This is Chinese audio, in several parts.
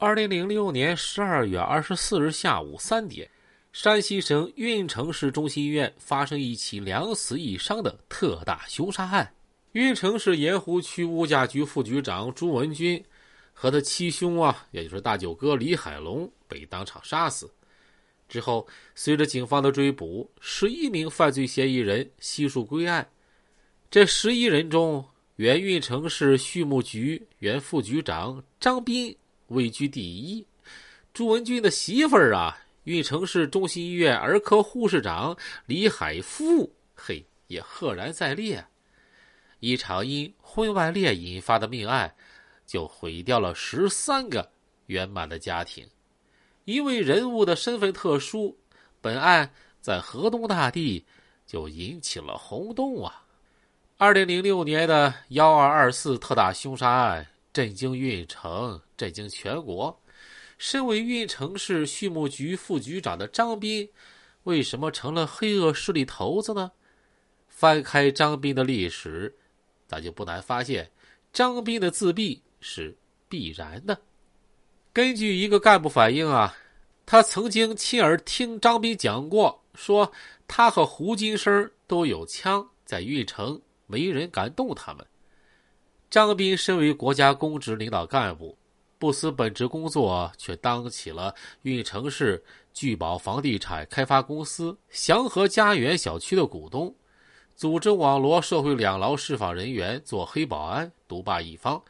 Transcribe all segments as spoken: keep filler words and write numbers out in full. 二零零六年十二月二十四日下午三点，山西省运城市中心医院发生一起两死一伤的特大凶杀案。运城市盐湖区物价局副局长朱文军和他七兄啊，也就是大九哥李海龙被当场杀死。之后，随着警方的追捕，十一名犯罪嫌疑人悉数归案。这十一人中，原运城市畜牧局原副局长张斌位居第一。朱文军的媳妇儿啊，运城市中心医院儿科护士长李海夫，嘿，也赫然在列。一场因婚外恋引发的命案，就毁掉了十三个圆满的家庭。因为人物的身份特殊，本案在河东大地就引起了轰动啊！二零零六年的一二二四特大凶杀案震惊运城，震惊全国。身为运城市畜牧局副局长的张斌，为什么成了黑恶势力头子呢？翻开张斌的历史，咱就不难发现，张斌的自闭是必然的。根据一个干部反映啊，他曾经亲耳听张斌讲过，说他和胡金生都有枪，在运城没人敢动他们。张斌身为国家公职领导干部，不思本职工作，却当起了运城市聚宝房地产开发公司祥和家园小区的股东，组织网罗社会两劳释放人员做黑保安，独霸一方，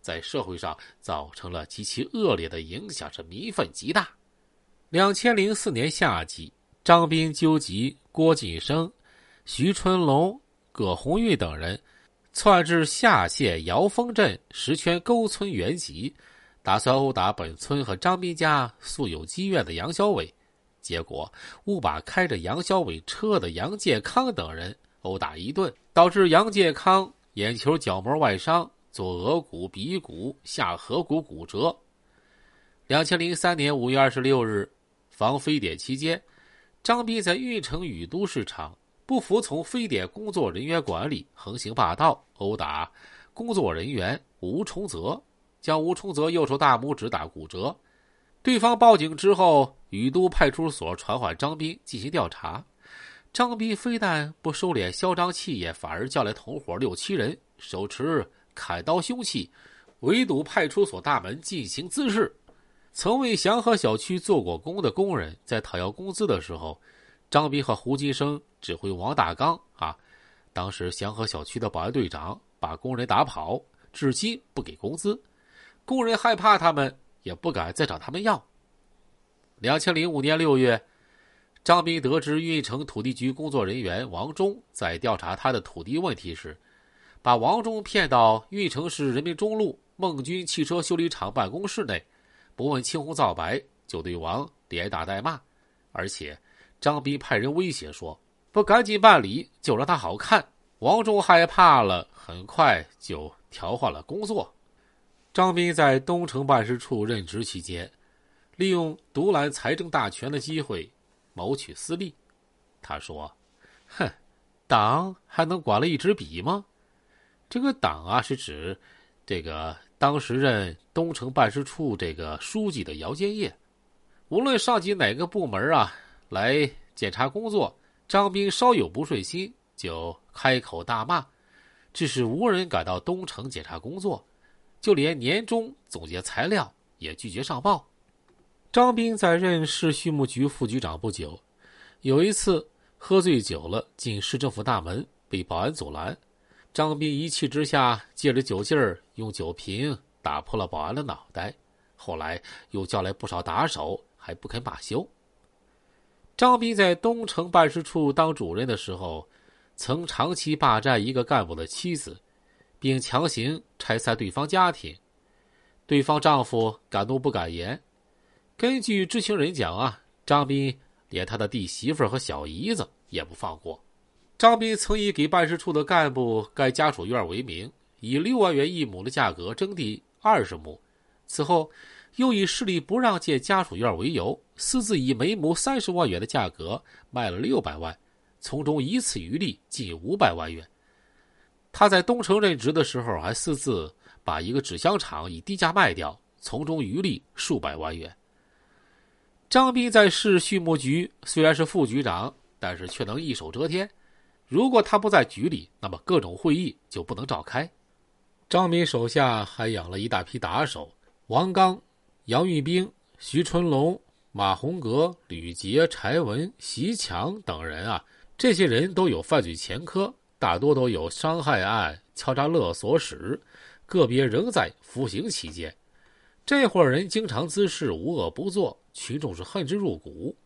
在社会上造成了极其恶劣的影响，是民愤极大。二零零四年夏季，张斌纠集郭锦生、徐春龙、葛红玉等人，窜至下县姚峰镇石泉沟村原籍，打算殴打本村和张斌家素有积怨的杨小伟。结果误把开着杨小伟车的杨介康等人殴打一顿，导致杨介康眼球角膜外伤，左额骨、鼻骨、下颌骨骨折。二零零三年五月二十六日，防非典期间，张斌在运城宇都市场不服从非典工作人员管理，横行霸道，殴打工作人员吴崇泽，将吴崇泽右手大拇指打骨折。对方报警之后，宇都派出所传唤张斌进行调查。张斌非但不收敛嚣张气焰，反而叫来同伙六七人，手持砍刀凶器，围堵派出所大门进行滋事。曾为祥和小区做过工的工人在讨要工资的时候，张斌和胡金生指挥王大刚啊，当时祥和小区的保安队长把工人打跑，至今不给工资。工人害怕他们，也不敢再找他们要。二零零五年六月，张斌得知运城土地局工作人员王忠在调查他的土地问题时，把王忠骗到运城市人民中路孟军汽车修理厂办公室内，不问青红皂白就对王连打带骂，而且张斌派人威胁说，不赶紧办理就让他好看。王忠害怕了，很快就调换了工作。张斌在东城办事处任职期间，利用独揽财政大权的机会谋取私利。他说，哼，党还能管了一支笔吗？这个党啊，是指这个当时任东城办事处这个书记的姚建业。无论上级哪个部门啊来检查工作，张斌稍有不顺心就开口大骂，致使无人敢到东城检查工作，就连年终总结材料也拒绝上报。张斌在任市畜牧局副局长不久，有一次喝醉酒了，进市政府大门被保安阻拦。张斌一气之下，借着酒劲儿用酒瓶打破了保安的脑袋，后来又叫来不少打手，还不肯罢休。张斌在东城办事处当主任的时候，曾长期霸占一个干部的妻子，并强行拆散对方家庭。对方丈夫敢怒不敢言。根据知情人讲啊，张斌连他的弟媳妇和小姨子也不放过。张斌曾以给办事处的干部盖家属院为名，以六万元一亩的价格征地二十亩。此后，又以势力不让建家属院为由，私自以每亩三十万元的价格卖了六百万，从中以此渔利近五百万元。他在东城任职的时候，还私自把一个纸箱厂以低价卖掉，从中渔利数百万元。张斌在市畜牧局虽然是副局长，但是却能一手遮天。如果他不在局里，那么各种会议就不能召开。张斌手下还养了一大批打手，王刚、杨玉兵、徐春龙、马洪革、吕杰、柴文、席强等人啊，这些人都有犯罪前科，大多都有伤害案、敲诈勒索史，个别仍在服刑期间。这伙人经常滋事，无恶不作，群众是恨之入骨。